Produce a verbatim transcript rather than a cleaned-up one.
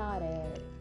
tired.